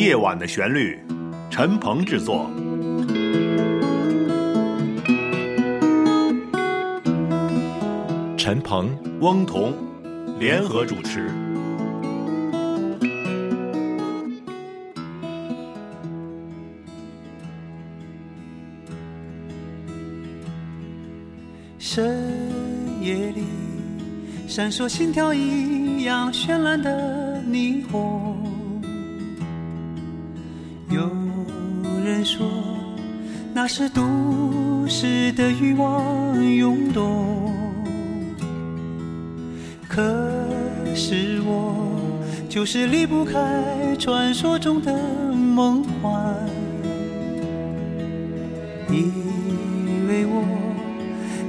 夜晚的旋律，陈鹏制作。陈鹏、翁同联合主持。深夜里，闪烁心跳一样绚烂的霓虹。有人说，那是都市的欲望涌动。可是我就是离不开传说中的梦幻，因为我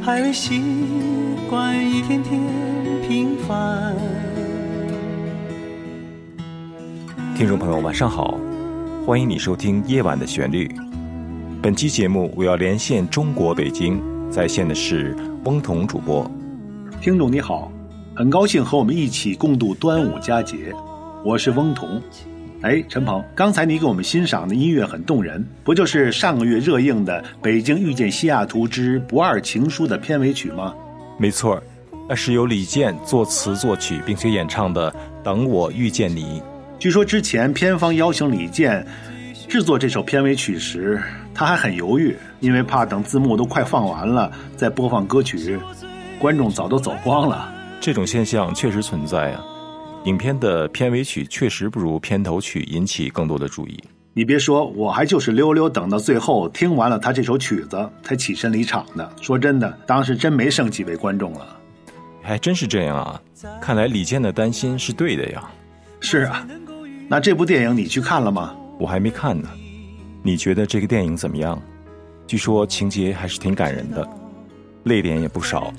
还未习惯一天天平凡。听众朋友晚上好，欢迎你收听夜晚的旋律。本期节目我要连线中国北京，在线的是翁同主播。听众你好，很高兴和我们一起共度端午佳节，我是翁同。陈鹏，刚才你给我们欣赏的音乐很动人，不就是上个月热映的《北京遇见西雅图之不二情书》的片尾曲吗？没错，那是由李健作词作曲并且演唱的《等我遇见你》。据说之前片方邀请李健制作这首片尾曲时，他还很犹豫，因为怕等字幕都快放完了再播放歌曲，观众早都走光了。这种现象确实存在啊，影片的片尾曲确实不如片头曲引起更多的注意。你别说，我还就是溜溜等到最后听完了他这首曲子才起身离场的。说真的，当时真没剩几位观众了。还真是这样啊，看来李健的担心是对的呀。是啊，那这部电影你去看了吗？我还没看呢。你觉得这个电影怎么样？据说情节还是挺感人的，泪点也不少，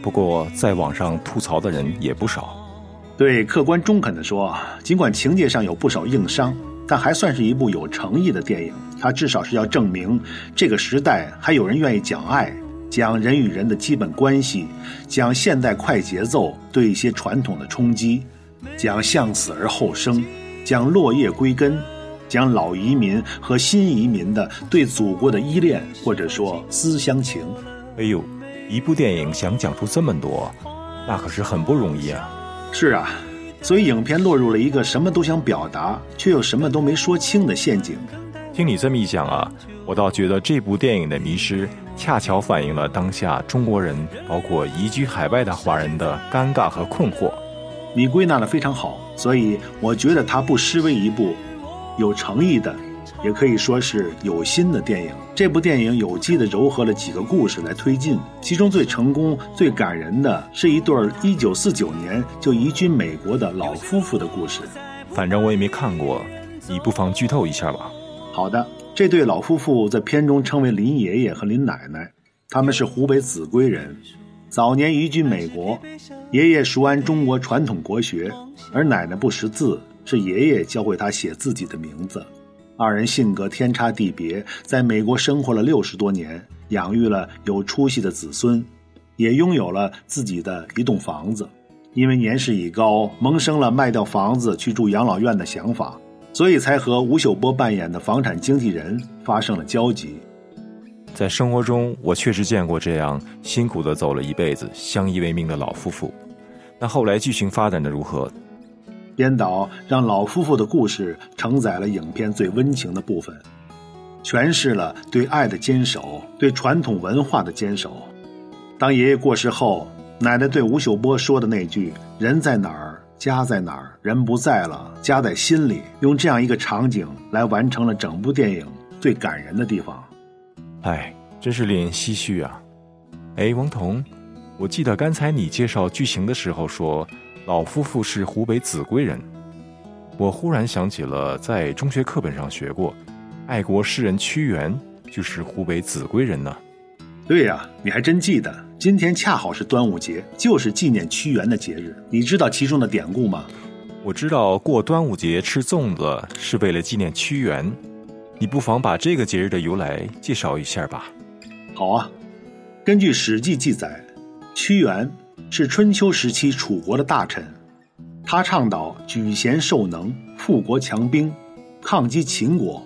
不过在网上吐槽的人也不少。对，客观中肯地说，尽管情节上有不少硬伤，但还算是一部有诚意的电影。它至少是要证明这个时代还有人愿意讲爱，讲人与人的基本关系，讲现代快节奏对一些传统的冲击，讲向死而后生，讲落叶归根，讲老移民和新移民的对祖国的依恋，或者说思乡情。哎呦，一部电影想讲出这么多，那可是很不容易啊。是啊，所以影片落入了一个什么都想表达却又什么都没说清的陷阱。听你这么一讲啊，我倒觉得这部电影的迷失恰巧反映了当下中国人，包括移居海外的华人的尴尬和困惑。你归纳得非常好，所以我觉得它不失为一部有诚意的，也可以说是有心的电影。这部电影有机地糅合了几个故事来推进，其中最成功最感人的是一对1949年就移居美国的老夫妇的故事。反正我也没看过，你不妨剧透一下吧。好的，这对老夫妇在片中称为林爷爷和林奶奶，他们是湖北秭归人，早年移居美国。爷爷熟谙中国传统国学，而奶奶不识字，是爷爷教会她写自己的名字。二人性格天差地别，在美国生活了60多年，养育了有出息的子孙，也拥有了自己的一栋房子。因为年事已高，萌生了卖掉房子去住养老院的想法，所以才和吴秀波扮演的房产经纪人发生了交集。在生活中，我确实见过这样辛苦地走了一辈子相依为命的老夫妇。那后来剧情发展的如何？编导让老夫妇的故事承载了影片最温情的部分，诠释了对爱的坚守，对传统文化的坚守。当爷爷过世后，奶奶对吴秀波说的那句“人在哪儿，家在哪儿，人不在了，家在心里”，用这样一个场景来完成了整部电影最感人的地方。哎，真是令人唏嘘啊！哎，翁同，我记得刚才你介绍剧情的时候说老夫妇是湖北秭归人，我忽然想起了在中学课本上学过，爱国诗人屈原就是湖北秭归人呢。对呀，你还真记得。今天恰好是端午节，就是纪念屈原的节日。你知道其中的典故吗？我知道过端午节吃粽子是为了纪念屈原，你不妨把这个节日的由来介绍一下吧。好啊，根据《史记》记载，屈原是春秋时期楚国的大臣，他倡导举贤授能、富国强兵，抗击秦国，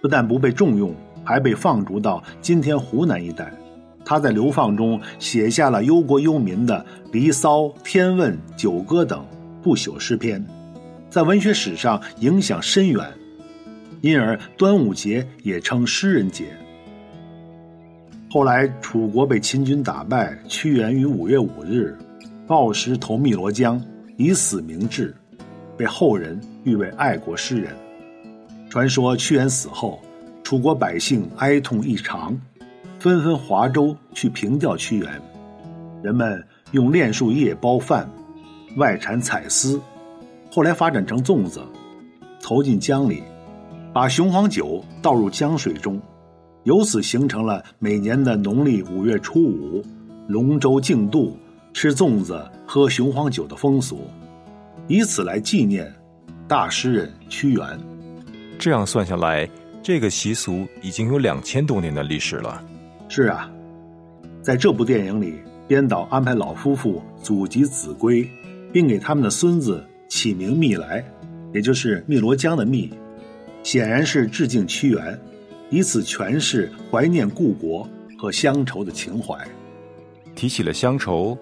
不但不被重用，还被放逐到今天湖南一带。他在流放中写下了忧国忧民的《离骚》《天问》《九歌》等不朽诗篇，在文学史上影响深远，因而端午节也称诗人节。后来楚国被秦军打败，屈原于5月5日抱石投汨罗江，以死明志，被后人誉为爱国诗人。传说屈原死后，楚国百姓哀痛异常，纷纷划舟去凭吊屈原。人们用炼树叶包饭，外缠彩丝，后来发展成粽子，投进江里，把雄黄酒倒入江水中，由此形成了每年的农历5月初5龙舟竞渡、吃粽子、喝雄黄酒的风俗，以此来纪念大诗人屈原。这样算下来，这个习俗已经有2000多年的历史了。是啊，在这部电影里，编导安排老夫妇祖籍秭归，并给他们的孙子起名汨来，也就是汨罗江的汨，显然是致敬屈原，以此诠释怀念故国和乡愁的情怀。提起了乡愁，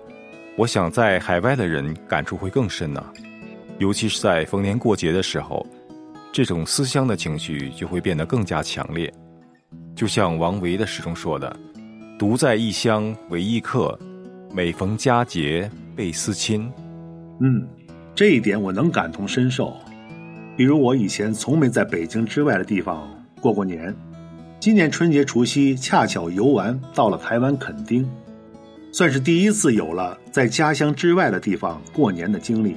我想在海外的人感触会更深呢，尤其是在逢年过节的时候，这种思乡的情绪就会变得更加强烈。就像王维的诗中说的，独在异乡为异客，每逢佳节倍思亲。这一点我能感同身受。比如我以前从没在北京之外的地方过过年，今年春节除夕恰巧游玩到了台湾垦丁，算是第一次有了在家乡之外的地方过年的经历。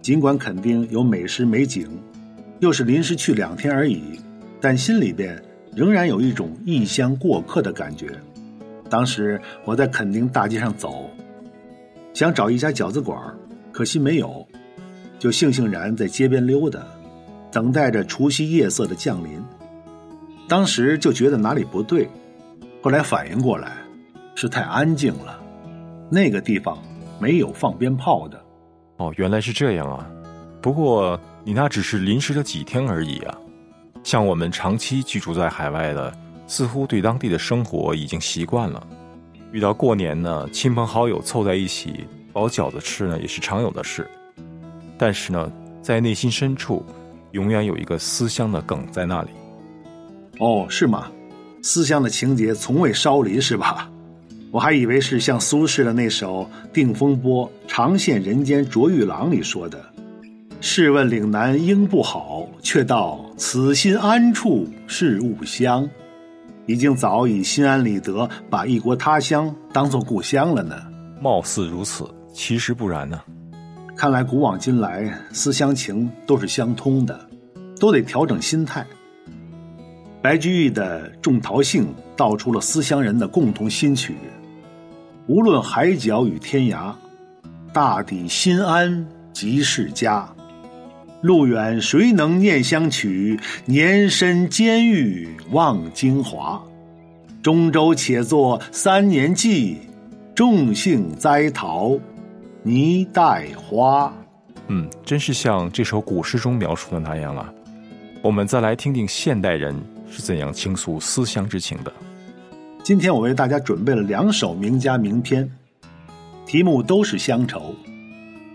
尽管垦丁有美食美景，又是临时去2天而已，但心里边仍然有一种异乡过客的感觉。当时我在垦丁大街上走，想找一家饺子馆，可惜没有，就悻悻然在街边溜达，等待着除夕夜色的降临。当时就觉得哪里不对，后来反应过来，是太安静了，那个地方没有放鞭炮的。哦，原来是这样啊。不过你那只是临时的几天而已啊。像我们长期居住在海外的，似乎对当地的生活已经习惯了，遇到过年呢，亲朋好友凑在一起包饺子吃呢，也是常有的事。但是呢，在内心深处永远有一个思乡的梗在那里。哦，是吗？思乡的情节从未稍离是吧？我还以为是像苏轼的那首定风波长羡人间卓玉郎里说的，试问岭南应不好，却道此心安处是吾乡，已经早已心安理得把异国他乡当作故乡了呢。貌似如此，其实不然呢。看来古往今来，思乡情都是相通的，都得调整心态。白居易的《种桃杏》道出了思乡人的共同心曲，无论海角与天涯，大抵心安即是家，路远谁能念乡曲，年深监狱望京华，中州且作3年计，种杏栽桃泥带花。真是像这首古诗中描述的那样啊。我们再来听听现代人是怎样倾诉思乡之情的。今天我为大家准备了2首名家名篇，题目都是乡愁。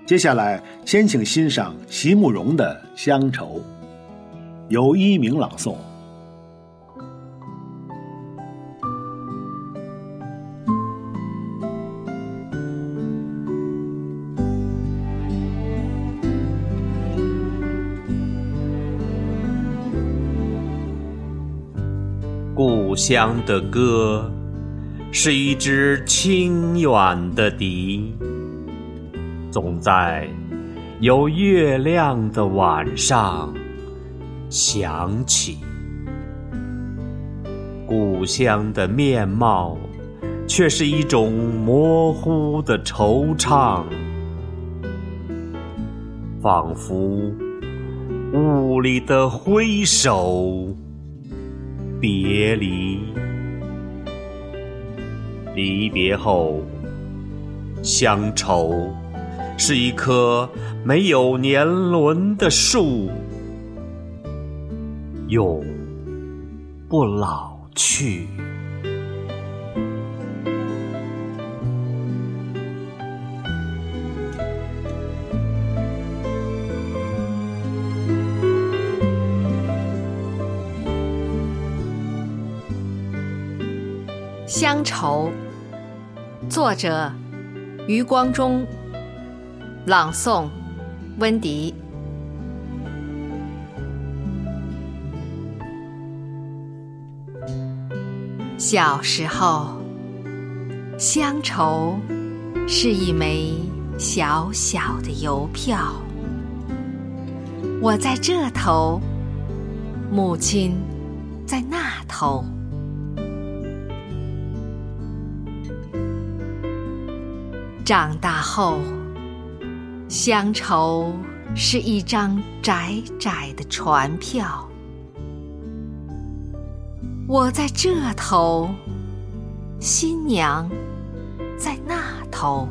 接下来先请欣赏席慕容的《乡愁》，由一鸣朗诵。故乡的歌是一支清远的笛，总在有月亮的晚上响起。故乡的面貌却是一种模糊的惆怅，仿佛雾里的挥手别离。离别后，乡愁是一棵没有年轮的树，永不老去。乡愁，作者余光中，朗诵温迪。小时候，乡愁是一枚小小的邮票，我在这头，母亲在那头。长大后，乡愁是一张窄窄的船票，我在这头，新娘在那头。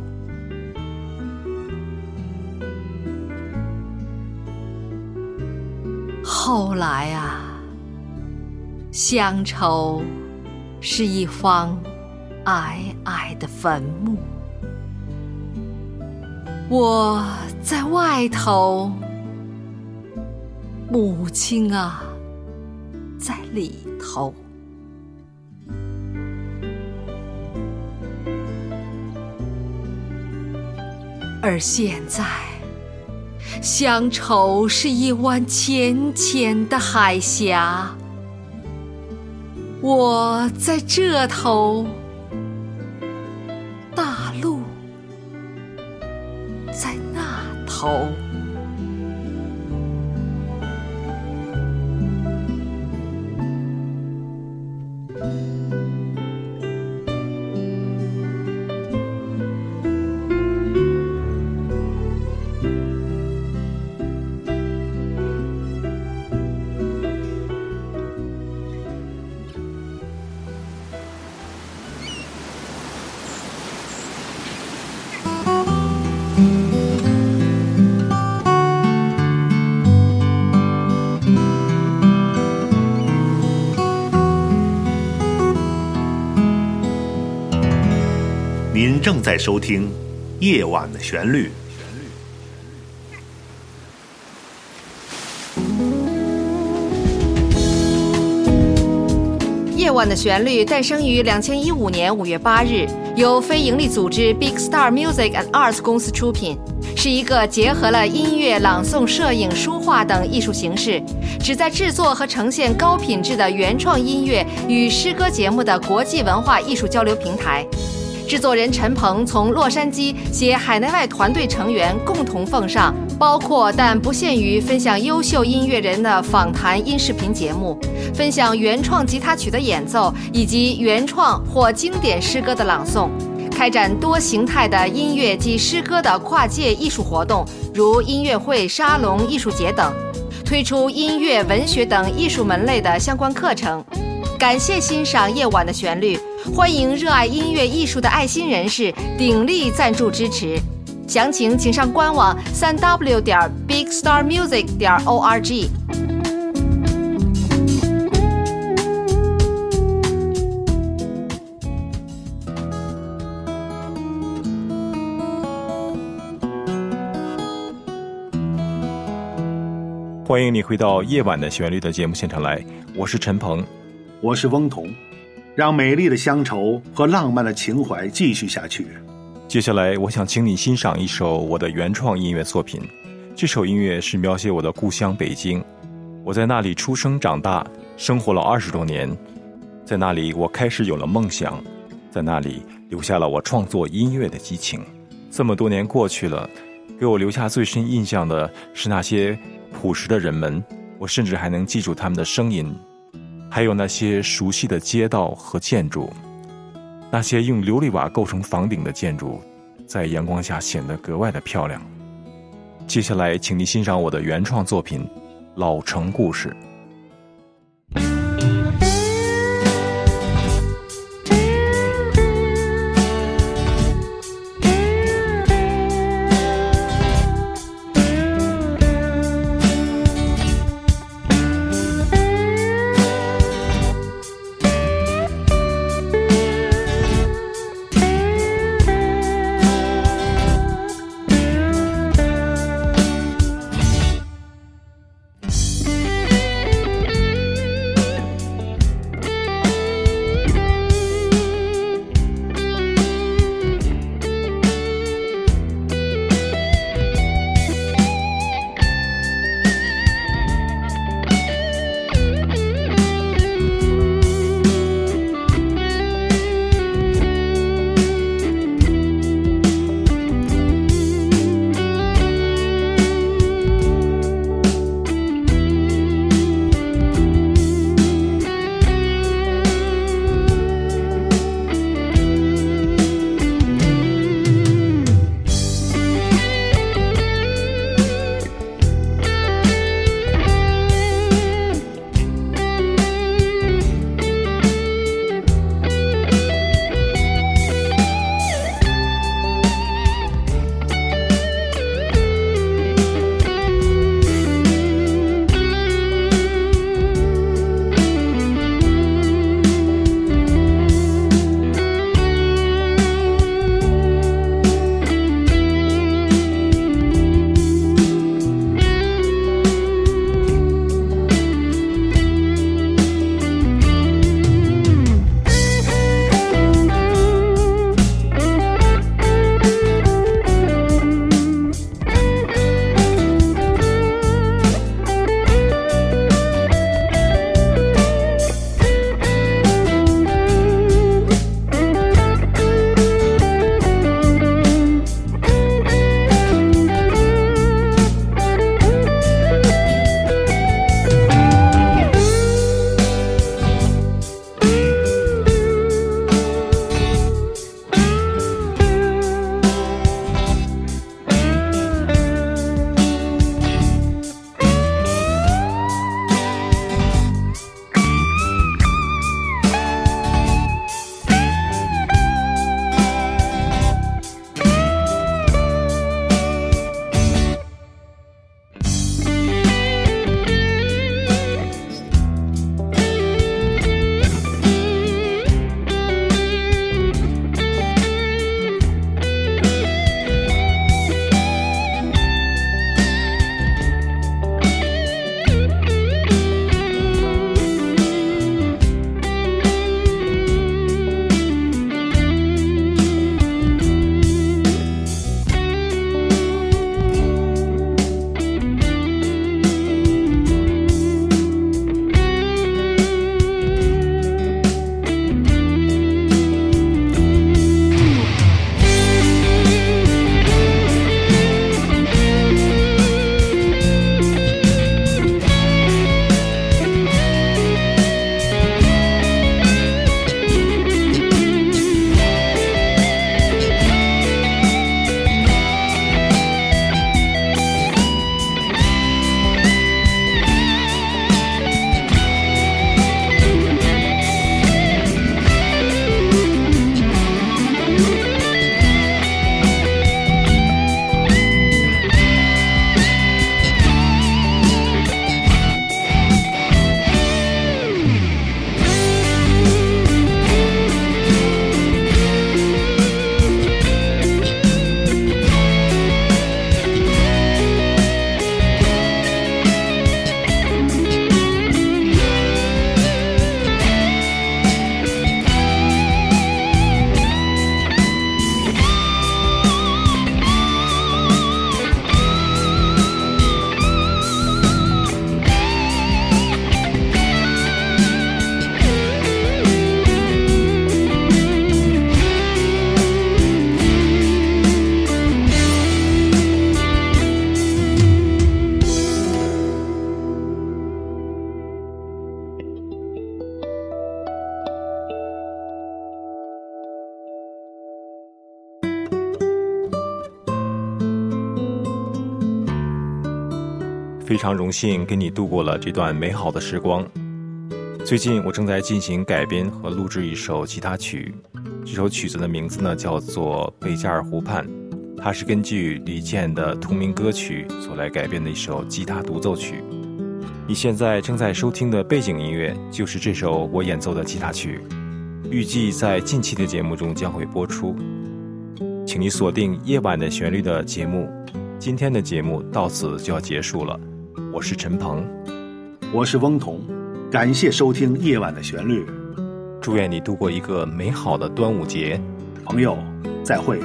后来啊，乡愁是一方矮矮的坟墓，我在外头，母亲啊，在里头。而现在，乡愁是一湾浅浅的海峡，我在这头，大陆在那头。您正在收听《夜晚的旋律》，夜晚的旋律诞生于2015年5月8日，由非营利组织 Big Star Music and Arts 公司出品，是一个结合了音乐、朗诵、摄影、书画等艺术形式，旨在制作和呈现高品质的原创音乐与诗歌节目的国际文化艺术交流平台。制作人陈鹏从洛杉矶携海内外团队成员共同奉上，包括但不限于分享优秀音乐人的访谈音视频节目，分享原创吉他曲的演奏，以及原创或经典诗歌的朗诵，开展多形态的音乐及诗歌的跨界艺术活动，如音乐会、沙龙、艺术节等，推出音乐、文学等艺术门类的相关课程。感谢欣赏《夜晚的旋律》，欢迎热爱音乐艺术的爱心人士鼎力赞助支持。详情请上官网www.bigstarmusic.org。欢迎你回到《夜晚的旋律》的节目现场来，我是陈鹏，我是翁彤，让美丽的乡愁和浪漫的情怀继续下去。接下来我想请你欣赏一首我的原创音乐作品，这首音乐是描写我的故乡北京，我在那里出生长大，生活了20多年，在那里我开始有了梦想，在那里留下了我创作音乐的激情。这么多年过去了，给我留下最深印象的是那些朴实的人们，我甚至还能记住他们的声音，还有那些熟悉的街道和建筑，那些用琉璃瓦构成房顶的建筑，在阳光下显得格外的漂亮。接下来请你欣赏我的原创作品《老城故事》。非常荣幸跟你度过了这段美好的时光。最近我正在进行改编和录制一首吉他曲，这首曲子的名字呢叫做《贝加尔湖畔》，它是根据李健的同名歌曲所来改编的一首吉他独奏曲。你现在正在收听的背景音乐就是这首我演奏的吉他曲，预计在近期的节目中将会播出，请你锁定夜晚的旋律的节目。今天的节目到此就要结束了，我是陈鹏，我是翁彤，感谢收听夜晚的旋律，祝愿你度过一个美好的端午节，朋友再会。